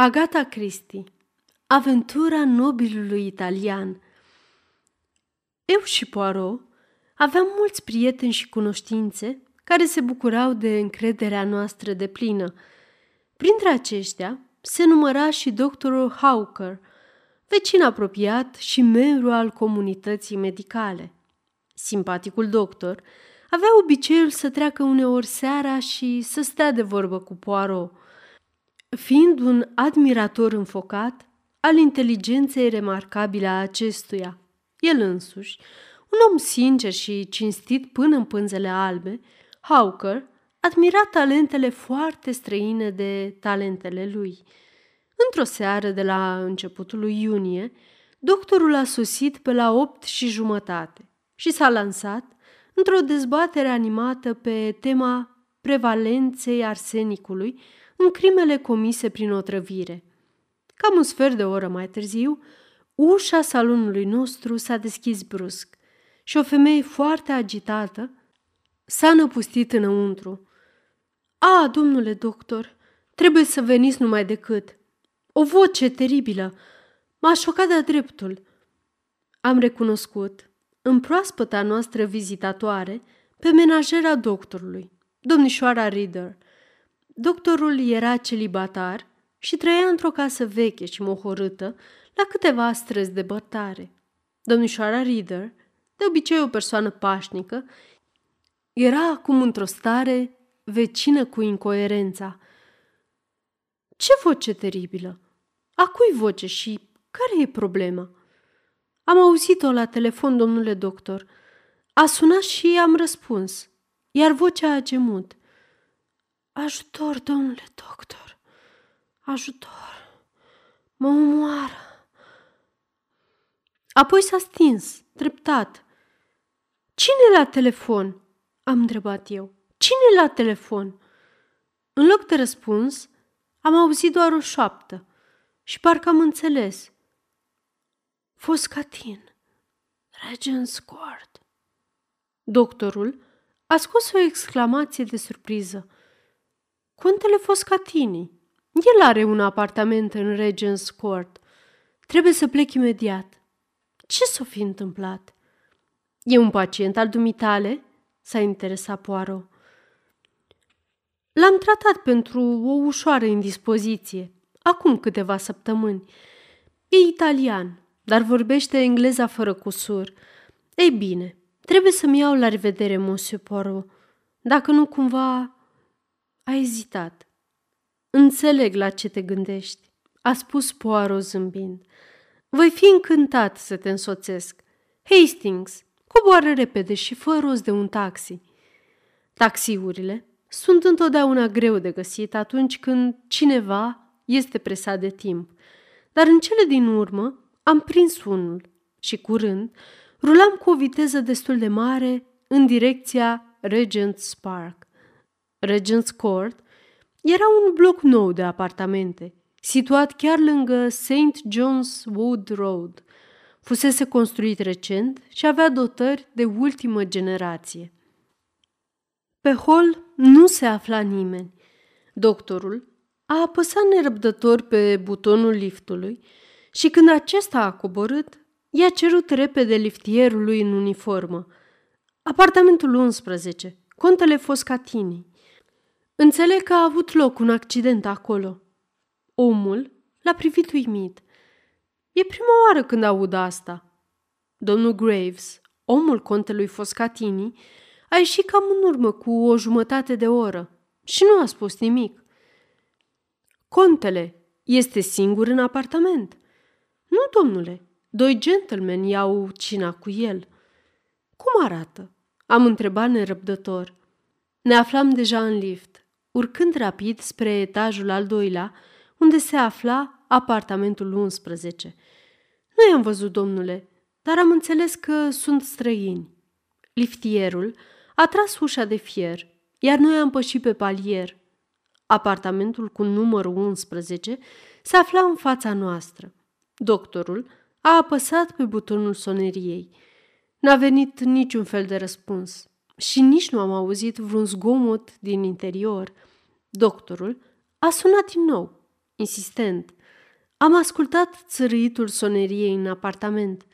Agatha Christie, aventura nobilului italian. Eu și Poirot aveam mulți prieteni și cunoștințe care se bucurau de încrederea noastră deplină. Printre aceștia se număra și doctorul Hawker, vecin apropiat și membru al comunității medicale. Simpaticul doctor avea obiceiul să treacă uneori seara și să stea de vorbă cu Poirot. Fiind un admirator înfocat al inteligenței remarcabile a acestuia, el însuși, un om sincer și cinstit până în pânzele albe, Hawker admira talentele foarte străine de talentele lui. Într-o seară de la începutul lui iunie, doctorul a sosit pe la 8:30 și s-a lansat într-o dezbatere animată pe tema prevalenței arsenicului în crimele comise prin otrăvire. Cam un sfert de oră mai târziu, ușa salonului nostru s-a deschis brusc și o femeie foarte agitată s-a năpustit înăuntru. „A, domnule doctor, trebuie să veniți numai decât. O voce teribilă! M-a șocat de-a dreptul!" Am recunoscut, în proaspăta noastră vizitatoare, pe menajera doctorului, domnișoara Reader. Doctorul era celibatar și trăia într-o casă veche și mohorâtă, la câteva străzi de bătare. Domnișoara Reader, de obicei o persoană pașnică, era acum într-o stare vecină cu incoerența. „Ce voce teribilă! A cui voce și care e problema?" „Am auzit-o la telefon, domnule doctor. A sunat și am răspuns, iar vocea a gemut. Ajutor, domnule doctor! Ajutor! Mă omoară!" Apoi s-a stins, treptat. „Cine la telefon?" am întrebat eu. „Cine la telefon?" În loc de răspuns, am auzit doar o șoaptă și parcă am înțeles. „Foscatin, Regent's Court." Doctorul a scos o exclamație de surpriză. „Contele Foscatini, el are un apartament în Regent's Court. Trebuie să plec imediat." „Ce s-o fi întâmplat?" „E un pacient al dumitale?" s-a interesat Poirot. „L-am tratat pentru o ușoară indispoziție, acum câteva săptămâni. E italian, dar vorbește engleza fără cusur. Ei bine, trebuie să-mi iau la revedere, monsieur Poirot. Dacă nu cumva..." A ezitat. „Înțeleg la ce te gândești," a spus Poirot zâmbind. „Voi fi încântat să te însoțesc. Hastings, coboară repede și fă rost de un taxi." Taxiurile sunt întotdeauna greu de găsit atunci când cineva este presat de timp. Dar în cele din urmă am prins unul și curând rulam cu o viteză destul de mare în direcția Regent's Park. Regent's Court era un bloc nou de apartamente, situat chiar lângă St. John's Wood Road. Fusese construit recent și avea dotări de ultimă generație. Pe hol nu se afla nimeni. Doctorul a apăsat nerăbdător pe butonul liftului și când acesta a coborât, i-a cerut repede liftierului în uniformă. „Apartamentul 11, contele Foscatini. Înțeleg că a avut loc un accident acolo." Omul l-a privit uimit. „E prima oară când aud asta." Domnul Graves, omul contelui Foscatini, a ieșit cam în urmă cu 1/4 de oră și nu a spus nimic. „Contele este singur în apartament?" „Nu, domnule, 2 gentlemani iau cina cu el." „Cum arată?" am întrebat nerăbdător. Ne aflam deja în lift, urcând rapid spre etajul al 2-lea, unde se afla apartamentul 11. „Nu i-am văzut, domnule, dar am înțeles că sunt străini." Liftierul a tras ușa de fier, iar noi am pășit pe palier. Apartamentul cu numărul 11 se afla în fața noastră. Doctorul a apăsat pe butonul soneriei. N-a venit niciun fel de răspuns și nici nu am auzit vreun zgomot din interior. Doctorul a sunat din nou, insistent. Am ascultat țârâitul soneriei în apartament,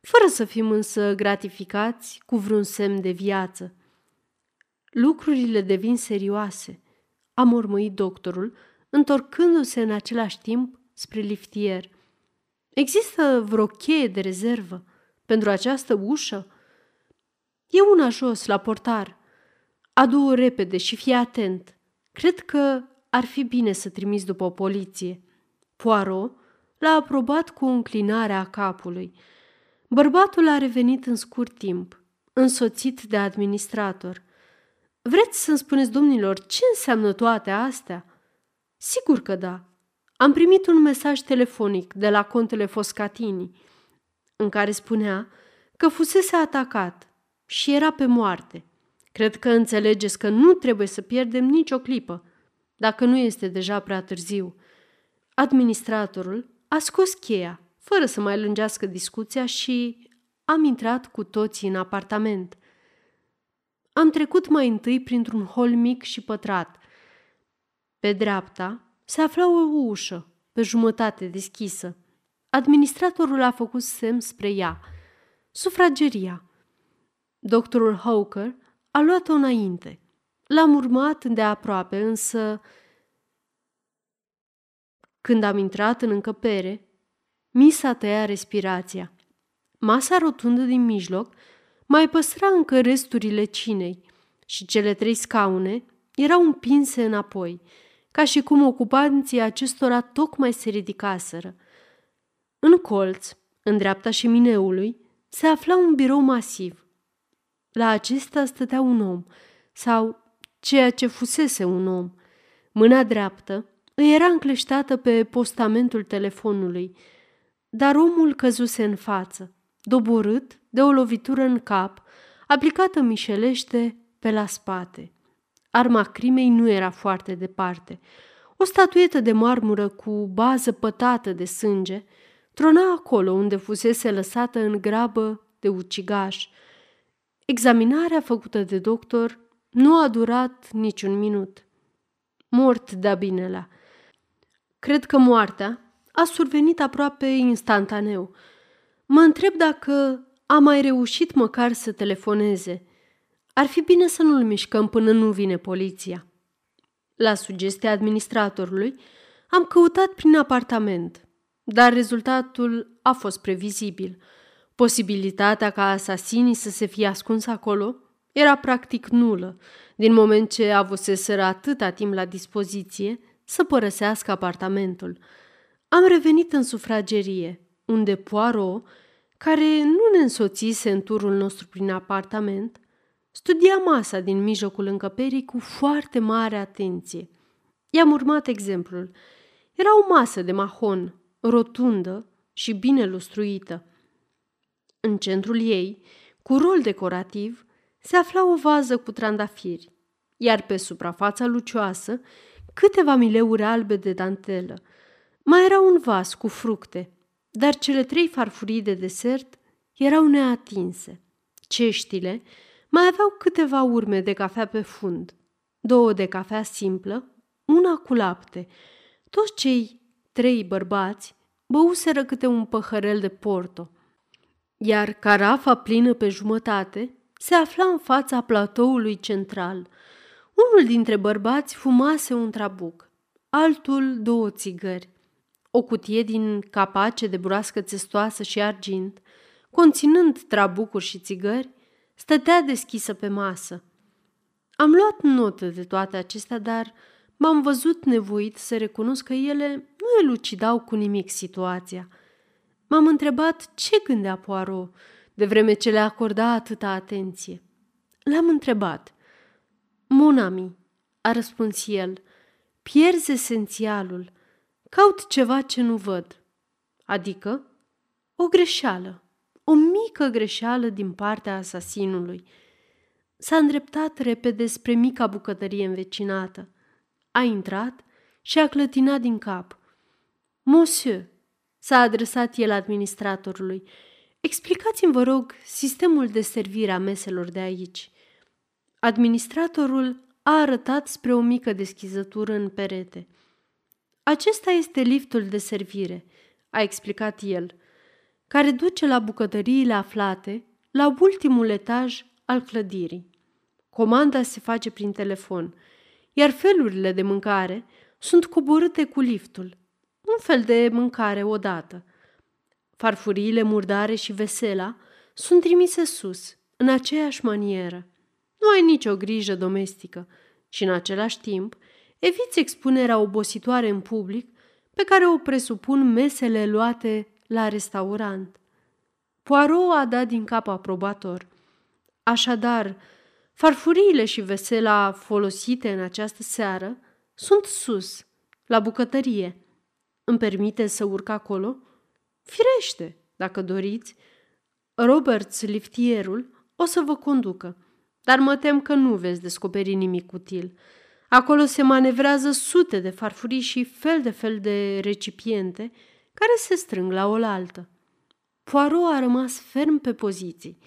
fără să fim însă gratificați cu vreun semn de viață. Lucrurile devin serioase, a mormăit doctorul, întorcându-se în același timp spre liftier. Există vreo cheie de rezervă pentru această ușă? E una jos, la portar. Adu-o repede și fii atent. Cred că ar fi bine să trimiți după o poliție. Poirot l-a aprobat cu o înclinare a capului. Bărbatul a revenit în scurt timp, însoțit de administrator. Vreți să-mi spuneți, domnilor, ce înseamnă toate astea? Sigur că da. Am primit un mesaj telefonic de la contele Foscatini, în care spunea că fusese atacat și era pe moarte. Cred că înțelegeți că nu trebuie să pierdem nicio clipă, dacă nu este deja prea târziu. Administratorul a scos cheia, fără să mai lungească discuția, și am intrat cu toții în apartament. Am trecut mai întâi printr-un hol mic și pătrat. Pe dreapta se afla o ușă, pe jumătate deschisă. Administratorul a făcut semn spre ea. Sufrageria. Doctorul Hawker a luat-o înainte. L-am urmat de aproape, însă când am intrat în încăpere, mi s-a tăiat respirația. Masa rotundă din mijloc mai păstra încă resturile cinei și cele trei scaune erau împinse înapoi, ca și cum ocupanții acestora tocmai se ridicaseră. În colț, în dreapta șemineului, se afla un birou masiv. La acesta stătea un om, sau ceea ce fusese un om. Mâna dreaptă îi era încleștată pe postamentul telefonului, dar omul căzuse în față, doborât de o lovitură în cap, aplicată mișelește pe la spate. Arma crimei nu era foarte departe. O statuetă de marmură cu bază pătată de sânge trona acolo unde fusese lăsată în grabă de ucigaș. Examinarea făcută de doctor nu a durat niciun minut. Mort de-a binelea. Cred că moartea a survenit aproape instantaneu. Mă întreb dacă a mai reușit măcar să telefoneze. Ar fi bine să nu-l mișcăm până nu vine poliția. La sugestia administratorului, am căutat prin apartament, dar rezultatul a fost previzibil. Posibilitatea ca asasinii să se fie ascuns acolo era practic nulă, din moment ce avuseseră atâta timp la dispoziție să părăsească apartamentul. Am revenit în sufragerie, unde Poirot, care nu ne însoțise în turul nostru prin apartament, studia masa din mijlocul încăperii cu foarte mare atenție. I-am urmat exemplul. Era o masă de mahon, rotundă și bine lustruită. În centrul ei, cu rol decorativ, se afla o vază cu trandafiri, iar pe suprafața lucioasă câteva mileuri albe de dantelă. Mai era un vas cu fructe, dar cele trei farfurii de desert erau neatinse. Ceștile mai aveau câteva urme de cafea pe fund, 2 de cafea simplă, una cu lapte. Toți cei 3 bărbați băuseră câte un păhărel de porto, iar carafa plină pe jumătate se afla în fața platoului central. Unul dintre bărbați fumase un trabuc, altul 2 țigări. O cutie din capace de broască țestoasă și argint, conținând trabucuri și țigări, stătea deschisă pe masă. Am luat notă de toate acestea, dar m-am văzut nevoit să recunosc că ele nu elucidau cu nimic situația. M-am întrebat ce gândea Poirot, de vreme ce le acorda atâta atenție. L-am întrebat. "Mon ami," a răspuns el, "pierzi esențialul. Caut ceva ce nu văd." Adică o greșeală. O mică greșeală din partea asasinului. S-a îndreptat repede spre mica bucătărie învecinată. A intrat și a clătinat din cap. "Monsieur," s-a adresat el administratorului, "explicați-mi, vă rog, sistemul de servire a meselor de aici." Administratorul a arătat spre o mică deschizătură în perete. Acesta este liftul de servire, a explicat el, care duce la bucătăriile aflate la ultimul etaj al clădirii. Comanda se face prin telefon, iar felurile de mâncare sunt coborâte cu liftul, un fel de mâncare odată. Farfuriile murdare și vesela sunt trimise sus, în aceeași manieră. Nu ai nicio grijă domestică și, în același timp, eviți expunerea obositoare în public pe care o presupun mesele luate la restaurant. Poirot a dat din cap aprobator. Așadar, farfuriile și vesela folosite în această seară sunt sus, la bucătărie. Îmi permite să urc acolo? Firește, dacă doriți. Roberts, liftierul, o să vă conducă, dar mă tem că nu veți descoperi nimic util. Acolo se manevrează sute de farfurii și fel de fel de recipiente care se strâng la oaltă. Poirot a rămas ferm pe poziții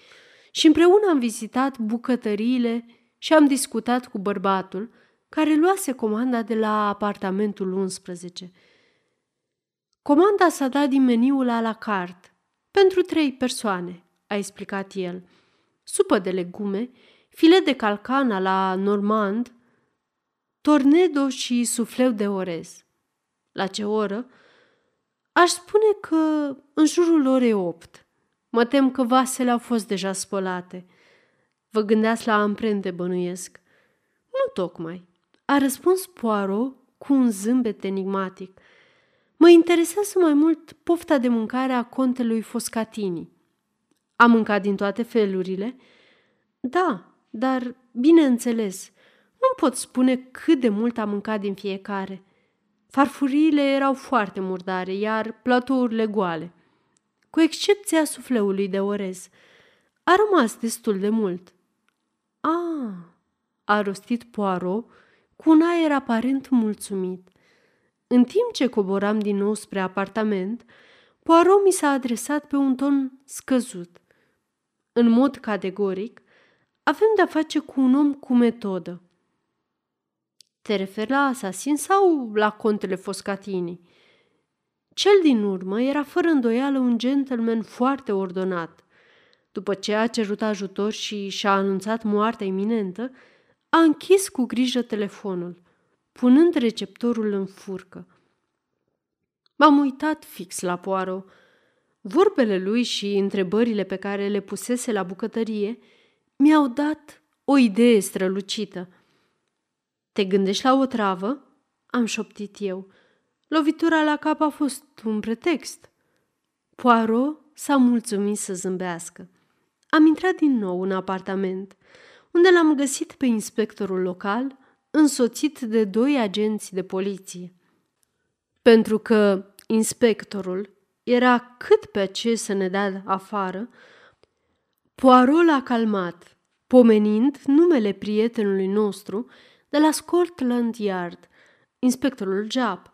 și împreună am vizitat bucătăriile și am discutat cu bărbatul care luase comanda de la apartamentul 11. Comanda s-a dat din meniul à la carte, pentru 3 persoane, a explicat el. Supă de legume, filet de calcana la normand, tornedo și sufleu de orez. La ce oră? Aș spune că în jurul orei 8. Mă tem că vasele au fost deja spălate. Vă gândeați la amprente, bănuiesc. Nu tocmai, a răspuns Poirot cu un zâmbet enigmatic. Mă interesează mai mult pofta de mâncare a contelui Foscatini. A mâncat din toate felurile? Da, dar, bineînțeles, nu pot spune cât de mult a mâncat din fiecare. Farfuriile erau foarte murdare, iar platourile goale, cu excepția sufleului de orez. A rămas destul de mult. A rostit Poirot cu un aer aparent mulțumit. În timp ce coboram din nou spre apartament, Poirot mi s-a adresat pe un ton scăzut. În mod categoric, avem de-a face cu un om cu metodă. Te referi la asasin sau la contele Foscatini? Cel din urmă era fără îndoială un gentleman foarte ordonat. După ce a cerut ajutor și și-a anunțat moartea iminentă, a închis cu grijă telefonul, punând receptorul în furcă. M-am uitat fix la Poirot. Vorbele lui și întrebările pe care le pusese la bucătărie mi-au dat o idee strălucită. Te gândești la o travă? Am șoptit eu. Lovitura la cap a fost un pretext. Poirot s-a mulțumit să zâmbească. Am intrat din nou în apartament, unde l-am găsit pe inspectorul local, însoțit de 2 agenți de poliție. Pentru că inspectorul era cât pe ce să ne dea afară, Poirot l-a calmat, pomenind numele prietenului nostru de la Scotland Yard, inspectorul Japp.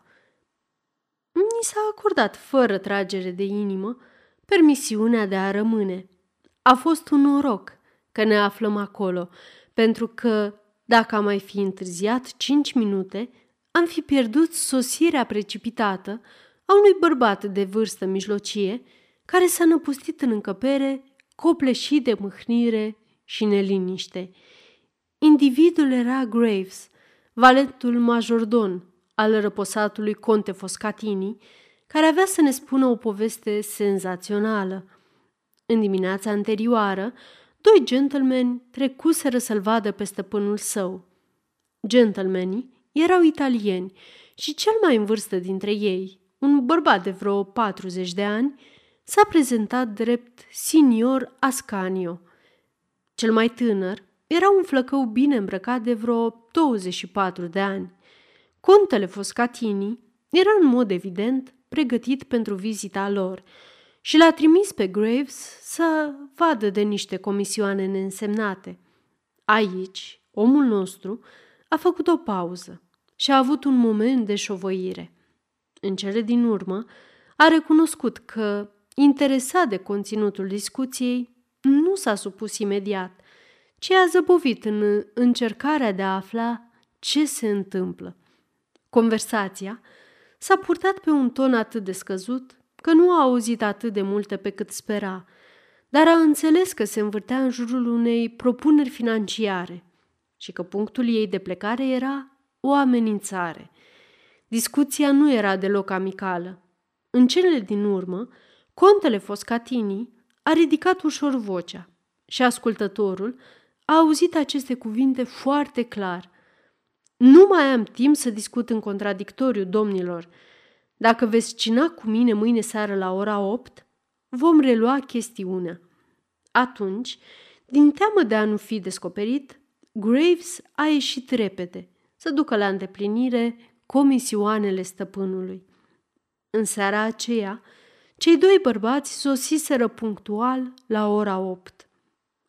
Ni s-a acordat, fără tragere de inimă, permisiunea de a rămâne. A fost un noroc că ne aflăm acolo, pentru că, dacă am mai fi întârziat 5 minute, am fi pierdut sosirea precipitată a unui bărbat de vârstă mijlocie care s-a năpustit în încăpere, copleșit de mâhnire și neliniște. Individul era Graves, valetul majordon al răposatului conte Foscatini, care avea să ne spună o poveste senzațională. În dimineața anterioară, 2 gentlemani trecuseră să-l vadă pe stăpânul său. Gentlemenii erau italieni și cel mai în vârstă dintre ei, un bărbat de vreo 40 de ani, s-a prezentat drept Signor Ascanio. Cel mai tânăr era un flăcău bine îmbrăcat de vreo 24 de ani. Contele Foscatini era în mod evident pregătit pentru vizita lor și l-a trimis pe Graves să vadă de niște comisioane neînsemnate. Aici, omul nostru a făcut o pauză și a avut un moment de șovăire. În cele din urmă, a recunoscut că, interesat de conținutul discuției, nu s-a supus imediat, ci a zăbovit în încercarea de a afla ce se întâmplă. Conversația s-a purtat pe un ton atât de scăzut că nu a auzit atât de multe pe cât spera, dar a înțeles că se învârtea în jurul unei propuneri financiare și că punctul ei de plecare era o amenințare. Discuția nu era deloc amicală. În cele din urmă, contele Foscatini a ridicat ușor vocea și ascultătorul a auzit aceste cuvinte foarte clar. Nu mai am timp să discut în contradictoriu, domnilor. Dacă veți cina cu mine mâine seară la ora 8, vom relua chestiunea. Atunci, din teamă de a nu fi descoperit, Graves a ieșit repede să ducă la îndeplinire comisioanele stăpânului. În seara aceea, cei doi bărbați sosiseră punctual la ora 8.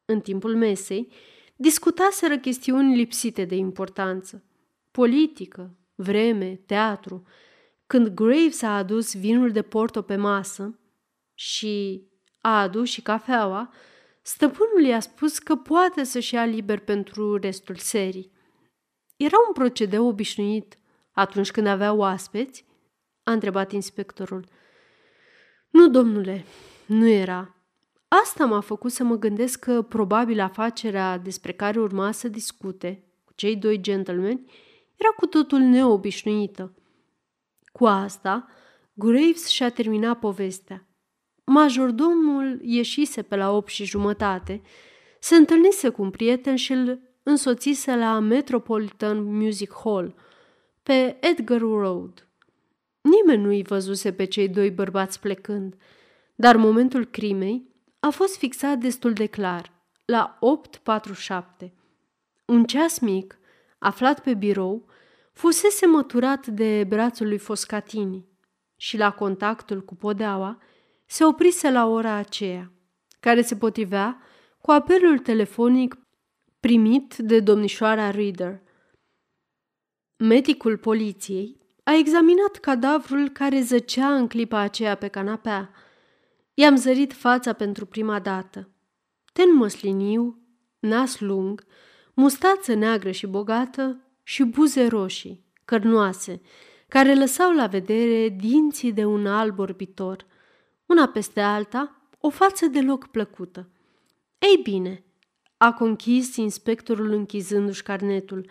În timpul mesei, discutaseră chestiuni lipsite de importanță, politică, vreme, teatru. Când Graves a adus vinul de Porto pe masă și a adus și cafeaua, stăpânul i-a spus că poate să-și ia liber pentru restul serii. Era un procedeu obișnuit atunci când avea oaspeți? A întrebat inspectorul. Nu, domnule, nu era. Asta m-a făcut să mă gândesc că probabil afacerea despre care urma să discute cu cei doi gentlemen era cu totul neobișnuită. Cu asta, Graves și-a terminat povestea. Majordomul ieșise pe la 8:30, se întâlnise cu un prieten și îl însoțise la Metropolitan Music Hall, pe Edgar Road. Nimeni nu-i văzuse pe cei doi bărbați plecând, dar momentul crimei a fost fixat destul de clar, la 8:47. Un ceas mic, aflat pe birou, fusese măturat de brațul lui Foscatini și la contactul cu podeaua se oprise la ora aceea, care se potrivea cu apelul telefonic primit de domnișoara Reader. Medicul poliției a examinat cadavrul care zăcea în clipa aceea pe canapea. I-am zărit fața pentru prima dată. Ten măsliniu, nas lung, mustață neagră și bogată și buze roșii, cărnoase, care lăsau la vedere dinții de un alb orbitor, una peste alta, o față deloc plăcută. Ei bine, a conchis inspectorul închizându-și carnetul.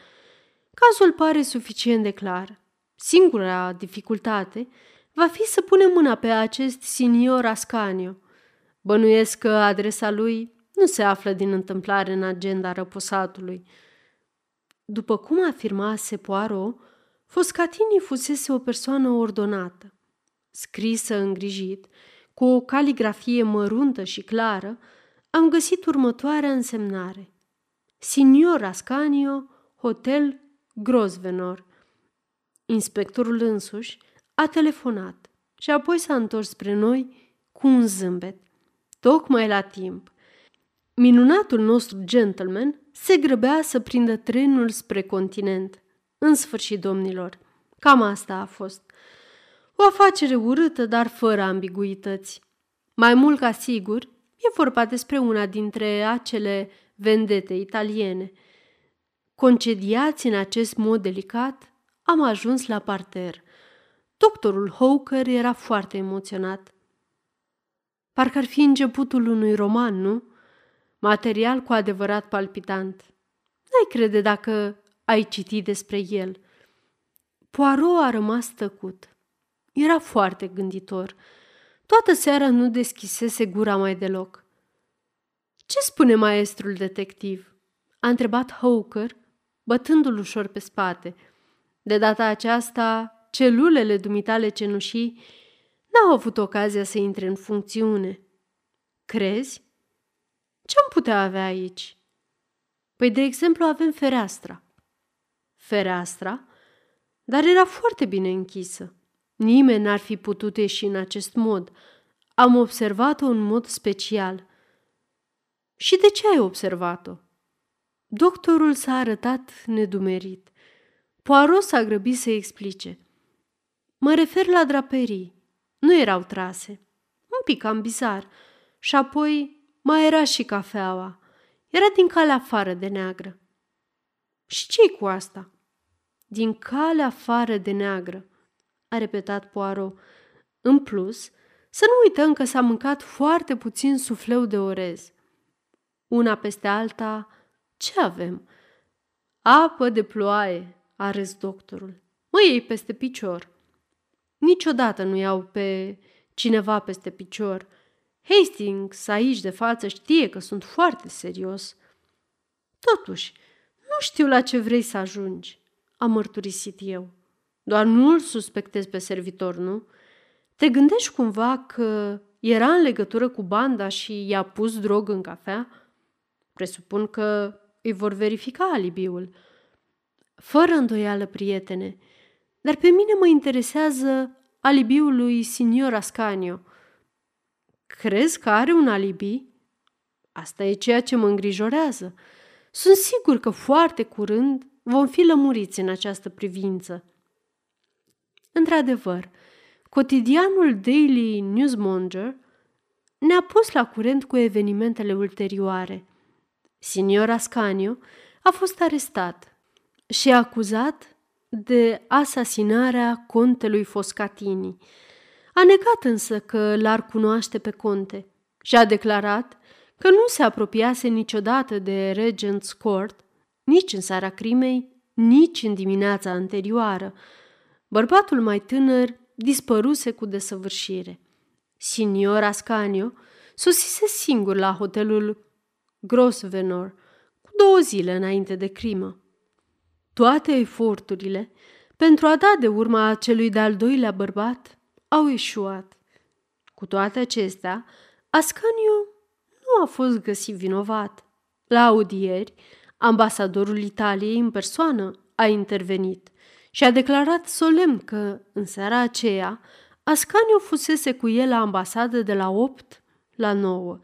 Cazul pare suficient de clar. Singura dificultate va fi să punem mâna pe acest Signor Ascanio. Bănuiesc că adresa lui nu se află din întâmplare în agenda răposatului. După cum afirmase Poirot, Foscatini fusese o persoană ordonată. Scrisă îngrijit, cu o caligrafie măruntă și clară, am găsit următoarea însemnare. Signor Ascanio, Hotel Grosvenor. Inspectorul însuși a telefonat și apoi s-a întors spre noi cu un zâmbet. Tocmai la timp. Minunatul nostru gentleman se grăbea să prindă trenul spre continent. În sfârșit, domnilor, cam asta a fost. O afacere urâtă, dar fără ambiguități. Mai mult ca sigur, e vorba despre una dintre acele vendete italiene. Concediați în acest mod delicat, am ajuns la parter. Doctorul Hawker era foarte emoționat. Parcă ar fi începutul unui roman, nu? Material cu adevărat palpitant. N-ai crede dacă ai citit despre el. Poirot a rămas tăcut. Era foarte gânditor. Toată seara nu deschisese gura mai deloc. Ce spune maestrul detectiv? A întrebat Hawker, bătându-l ușor pe spate. De data aceasta, celulele dumitale cenușii n-au avut ocazia să intre în funcțiune. Crezi? Ce-am putea avea aici? Păi, de exemplu, avem fereastra. Fereastra? Dar era foarte bine închisă. Nimeni n-ar fi putut ieși în acest mod. Am observat-o în mod special. Și de ce ai observat-o? Doctorul s-a arătat nedumerit. Poirot s-a grăbit să explice. Mă refer la draperii. Nu erau trase. Un pic cam bizar. Și apoi mai era și cafeaua. Era din calea afară de neagră. Și ce-i cu asta? Din calea afară de neagră. a repetat Poirot. În plus, să nu uităm că s-a mâncat foarte puțin sufleu de orez. Una peste alta, ce avem? Apă de ploaie, a râs doctorul. Mă iei peste picior. Niciodată nu iau pe cineva peste picior. Hastings, aici de față, știe că sunt foarte serios. Totuși, nu știu la ce vrei să ajungi, am mărturisit eu. Doar nu-l suspectezi pe servitor, nu? Te gândești cumva că era în legătură cu banda și i-a pus drog în cafea? Presupun că îi vor verifica alibiul. Fără îndoială, prietene, dar pe mine mă interesează alibiul lui Signor Ascanio. Crezi că are un alibi? Asta e ceea ce mă îngrijorează. Sunt sigur că foarte curând vom fi lămuriți în această privință. Într-adevăr, cotidianul Daily Newsmonger ne-a pus la curent cu evenimentele ulterioare. Signor Ascanio a fost arestat și acuzat de asasinarea contelui Foscatini. A negat însă că l-ar cunoaște pe conte și a declarat că nu se apropiase niciodată de Regent's Court, nici în seara crimei, nici în dimineața anterioară. Bărbatul mai tânăr dispăruse cu desăvârșire. Signor Ascanio sosise singur la hotelul Grosvenor cu 2 zile înainte de crimă. Toate eforturile pentru a da de urma celui de-al doilea bărbat au eșuat. Cu toate acestea, Ascanio nu a fost găsit vinovat. La audieri, ambasadorul Italiei în persoană a intervenit și a declarat solemn că, în seara aceea, Ascanio fusese cu el la ambasadă de la 8 la 9.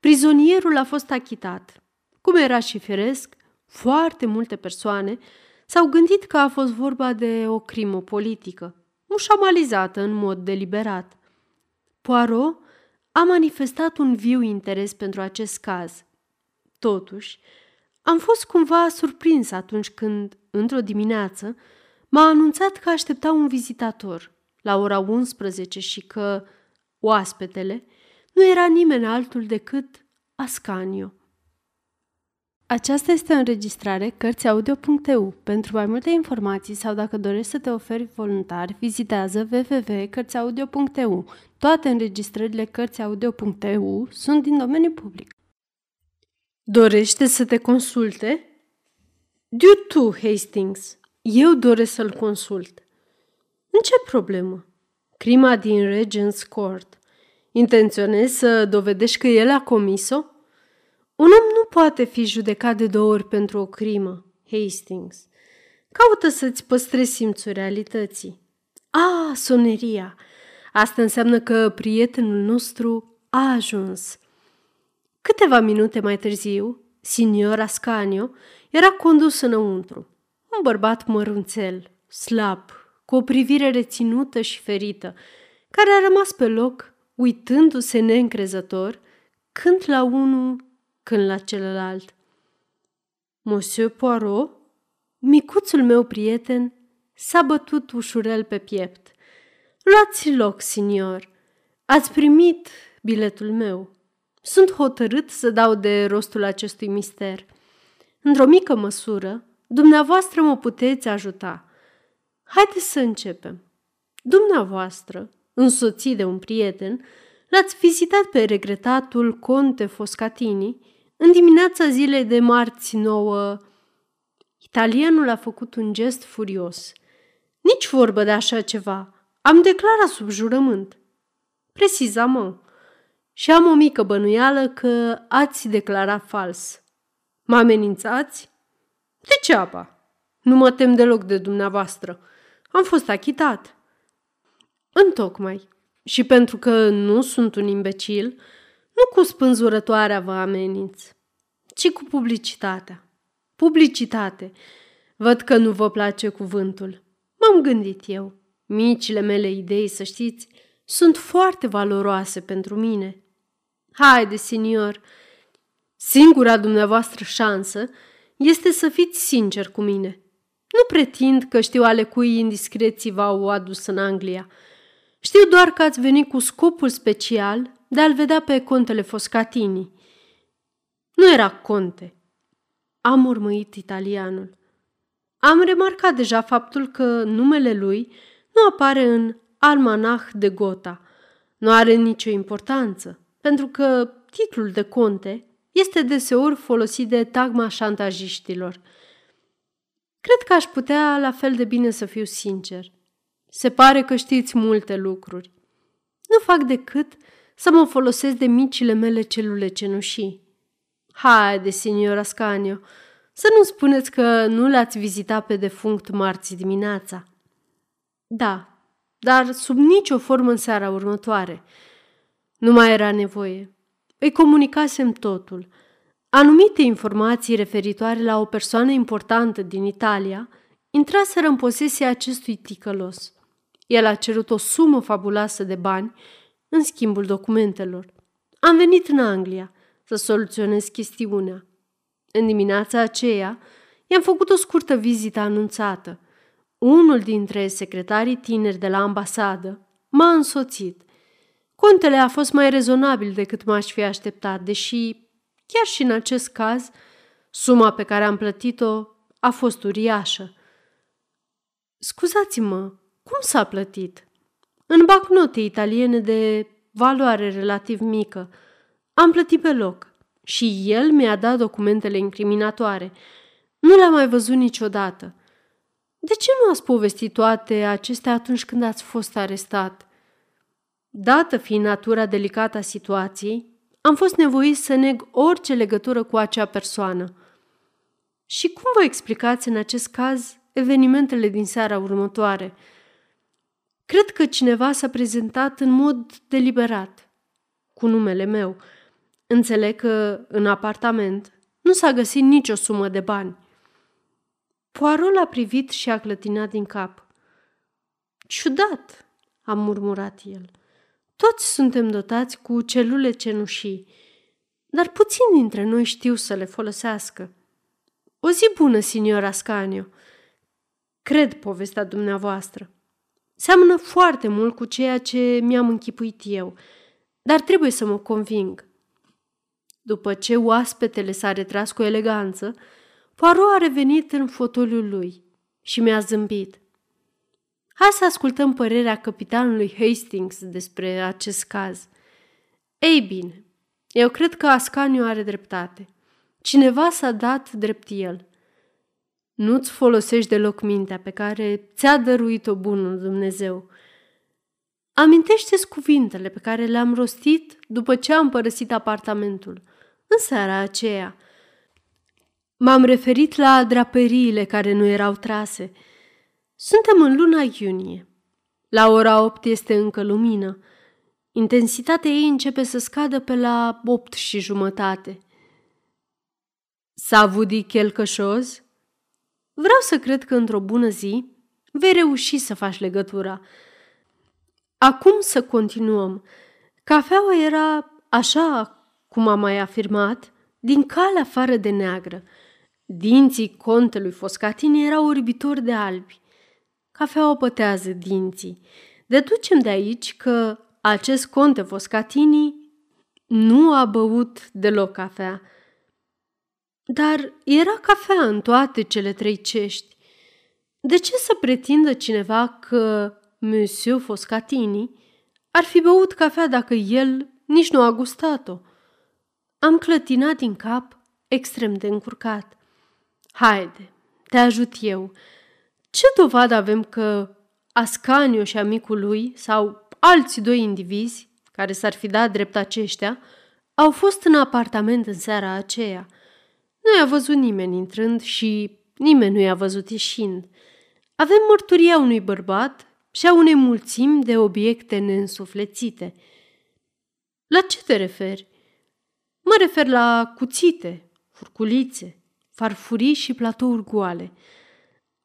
Prizonierul a fost achitat. Cum era și firesc, foarte multe persoane s-au gândit că a fost vorba de o crimă politică, mușamalizată în mod deliberat. Poirot a manifestat un viu interes pentru acest caz. Totuși, am fost cumva surprins atunci când, într-o dimineață, m-a anunțat că aștepta un vizitator la ora 11 și că oaspetele nu era nimeni altul decât Ascanio. Aceasta este o înregistrare Cărțiaudio.eu. Pentru mai multe informații sau dacă dorești să te oferi voluntar, vizitează www.cărțiaudio.eu. Toate înregistrările Cărțiaudio.eu sunt din domeniu public. Dorește să te consulte? Du tu, Hastings. Eu doresc să-l consult. În ce problemă? Crima din Regent's Court. Intenționezi să dovedești că el a comis-o? Un om nu poate fi judecat de 2 ori pentru o crimă, Hastings. Caută să-ți păstrezi simțul realității. Soneria! Asta înseamnă că prietenul nostru a ajuns. Câteva minute mai târziu, Signor Ascanio era condus înăuntru. Un bărbat mărunțel, slab, cu o privire reținută și ferită, care a rămas pe loc, uitându-se neîncrezător, când la unul, când la celălalt. Monsieur Poirot, micuțul meu prieten, s-a bătut ușurel pe piept. Luați loc, signor. Ați primit biletul meu. Sunt hotărât să dau de rostul acestui mister. Într-o mică măsură, dumneavoastră mă puteți ajuta. Haideți să începem. Dumneavoastră, însoțit de un prieten, l-ați vizitat pe regretatul conte Foscatini în dimineața zilei de marți 9. Italianul a făcut un gest furios. Nici vorbă de așa ceva. Am declarat sub jurământ. Precizam-o. Și am o mică bănuială că ați declarat fals. Mă amenințați? Degeaba. Nu mă tem deloc de dumneavoastră. Am fost achitat. Întocmai. Și pentru că nu sunt un imbecil, nu cu spânzurătoarea vă ameninț, ci cu publicitatea. Publicitate. Văd că nu vă place cuvântul. M-am gândit eu. Micile mele idei, să știți, sunt foarte valoroase pentru mine. Haide, signor, singura dumneavoastră șansă este să fiți sincer cu mine. Nu pretind că știu ale cui indiscreții v-au adus în Anglia. Știu doar că ați venit cu scopul special de a-l vedea pe contele Foscatini. Nu era conte, a mormăit italianul. Am remarcat deja faptul că numele lui nu apare în Almanach de Gotha. Nu are nicio importanță, pentru că titlul de conte este deseori folosit de tagma șantajiștilor. Cred că aș putea la fel de bine să fiu sincer. Se pare că știți multe lucruri. Nu fac decât să mă folosesc de micile mele celule cenușii. Haide, signor Ascanio, să nu spuneți că nu l-ați vizitat pe defunct marți dimineața. Da, dar sub nicio formă în seara următoare. Nu mai era nevoie. Îi comunicasem totul. Anumite informații referitoare la o persoană importantă din Italia intraseră în posesia acestui ticălos. El a cerut o sumă fabuloasă de bani în schimbul documentelor. Am venit în Anglia să soluționez chestiunea. În dimineața aceea i-am făcut o scurtă vizită anunțată. Unul dintre secretarii tineri de la ambasadă m-a însoțit. Contele a fost mai rezonabil decât m-aș fi așteptat, deși, chiar și în acest caz, suma pe care am plătit-o a fost uriașă. Scuzați-mă, cum s-a plătit? În bancnote italiene de valoare relativ mică. Am plătit pe loc și el mi-a dat documentele incriminatoare. Nu le-am mai văzut niciodată. De ce nu ați povestit toate acestea atunci când ați fost arestat? Dată fiind natura delicată a situației, am fost nevoit să neg orice legătură cu acea persoană. Și cum vă explicați în acest caz evenimentele din seara următoare? Cred că cineva s-a prezentat în mod deliberat, cu numele meu. Înțeleg că în apartament nu s-a găsit nicio sumă de bani. Poirot l-a privit și a clătinat din cap. Ciudat, a murmurat el. Toți suntem dotați cu celule cenușii, dar puțin dintre noi știu să le folosească. O zi bună, signor Ascanio. Cred povestea dumneavoastră. Seamănă foarte mult cu ceea ce mi-am închipuit eu, dar trebuie să mă conving. După ce oaspetele s-a retras cu eleganță, Poirot a revenit în fotoliul lui și mi-a zâmbit. Hai să ascultăm părerea capitanului Hastings despre acest caz. Ei bine, eu cred că Ascanio are dreptate. Cineva s-a dat drept el. Nu-ți folosești deloc mintea pe care ți-a dăruit-o bunul Dumnezeu. Amintește-ți cuvintele pe care le-am rostit după ce am părăsit apartamentul, în seara aceea. M-am referit la draperiile care nu erau trase. Suntem în luna iunie. La ora 8 este încă lumină. Intensitatea ei începe să scadă pe la 8:30. S-a avut quelque chose? Vreau să cred că într-o bună zi vei reuși să faci legătura. Acum să continuăm. Cafeaua era, așa cum am mai afirmat, din cale afară de neagră. Dinții contelui Foscatini erau orbitori de albi. Cafeaua pătează dinții. Deducem de aici că acest conte Foscatini nu a băut deloc cafea. Dar era cafea în toate cele trei cești. De ce să pretindă cineva că Monsieur Foscatini ar fi băut cafea dacă el nici nu a gustat-o? Am clătinat din cap, extrem de încurcat. Haide, te ajut eu. Ce dovadă avem că Ascanio și amicul lui sau alți doi indivizi, care s-ar fi dat drept aceștia, au fost în apartament în seara aceea? Nu i-a văzut nimeni intrând și nimeni nu i-a văzut ieșind. Avem mărturia unui bărbat și a unei mulțimi de obiecte neînsuflețite. La ce te referi? Mă refer la cuțite, furculițe, farfurii și platouri goale.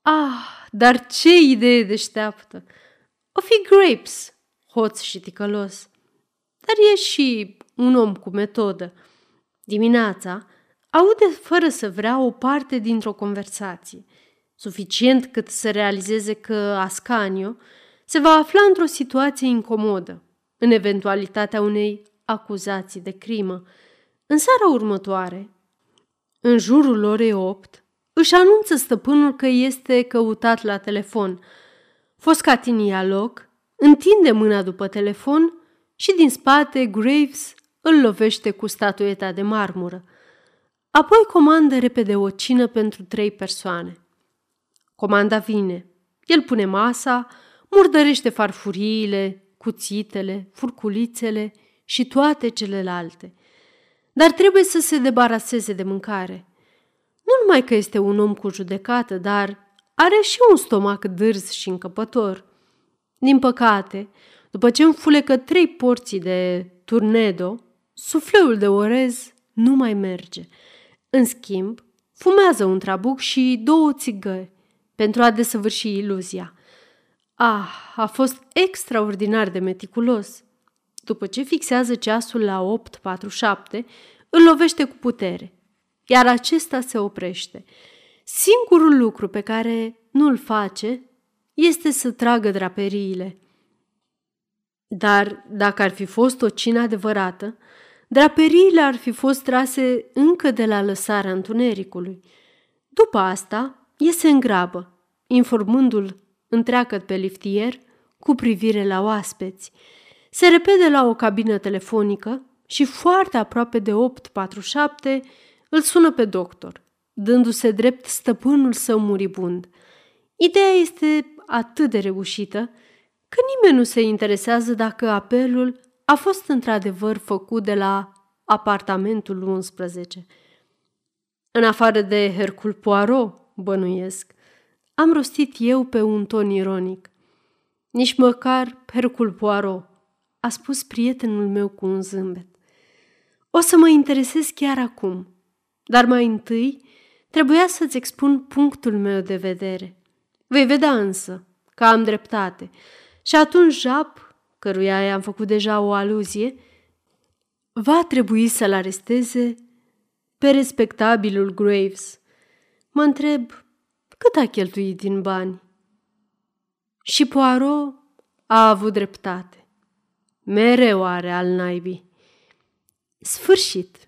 Ah, dar ce idee deșteaptă! O fi Graves, hoț și ticălos. Dar e și un om cu metodă. Dimineața aude fără să vrea o parte dintr-o conversație. suficient cât să realizeze că Ascanio se va afla într-o situație incomodă, în eventualitatea unei acuzații de crimă. În seara următoare, în jurul orei 8, își anunță stăpânul că este căutat la telefon. Foscatini ia loc, întinde mâna după telefon și din spate Graves îl lovește cu statueta de marmură. Apoi comandă repede o cină pentru 3 persoane. Comanda vine. El pune masa, murdărește farfuriile, cuțitele, furculițele și toate celelalte. Dar trebuie să se debaraseze de mâncare. Nu numai că este un om cu judecată, dar are și un stomac dârz și încăpător. Din păcate, după ce înfulecă 3 porții de turnedo, sufleul de orez nu mai merge. În schimb, fumează un trabuc și 2 țigări pentru a desăvârși iluzia. A fost extraordinar de meticulos. După ce fixează ceasul la 8:47, îl lovește cu putere, iar acesta se oprește. Singurul lucru pe care nu-l face este să tragă draperiile. Dar, dacă ar fi fost o cină adevărată, draperiile ar fi fost trase încă de la lăsarea întunericului. După asta, iese în grabă, informându-l întreagăt pe liftier cu privire la oaspeți. Se repede la o cabină telefonică și foarte aproape de 8:47 îl sună pe doctor, dându-se drept stăpânul său muribund. Ideea este atât de reușită că nimeni nu se interesează dacă apelul a fost într-adevăr făcut de la apartamentul 11. În afară de Hercule Poirot, bănuiesc, am rostit eu pe un ton ironic. Nici măcar Hercule Poirot, a spus prietenul meu cu un zâmbet. O să mă interesez chiar acum, dar mai întâi trebuia să-ți expun punctul meu de vedere. Vei vedea însă că am dreptate. Și atunci Japp, căruia i-am făcut deja o aluzie, va trebui să-l aresteze pe respectabilul Graves. Mă întreb cât a cheltuit din bani. Și Poirot a avut dreptate. Mereu are al naibii. Sfârșit.